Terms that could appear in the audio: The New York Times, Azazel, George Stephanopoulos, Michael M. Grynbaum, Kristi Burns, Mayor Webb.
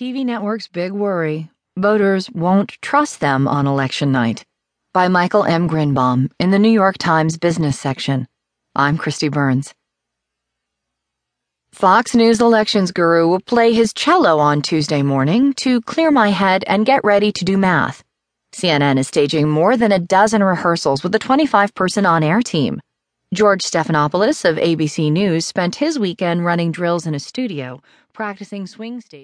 TV network's big worry, voters won't trust them on election night. By Michael M. Grynbaum in the New York Times business section. I'm Kristi Burns. Fox News elections guru will play his cello on Tuesday morning to clear my head and get ready to do math. CNN is staging more than a dozen rehearsals with a 25-person on-air team. George Stephanopoulos of ABC News spent his weekend running drills in a studio, practicing swing stages.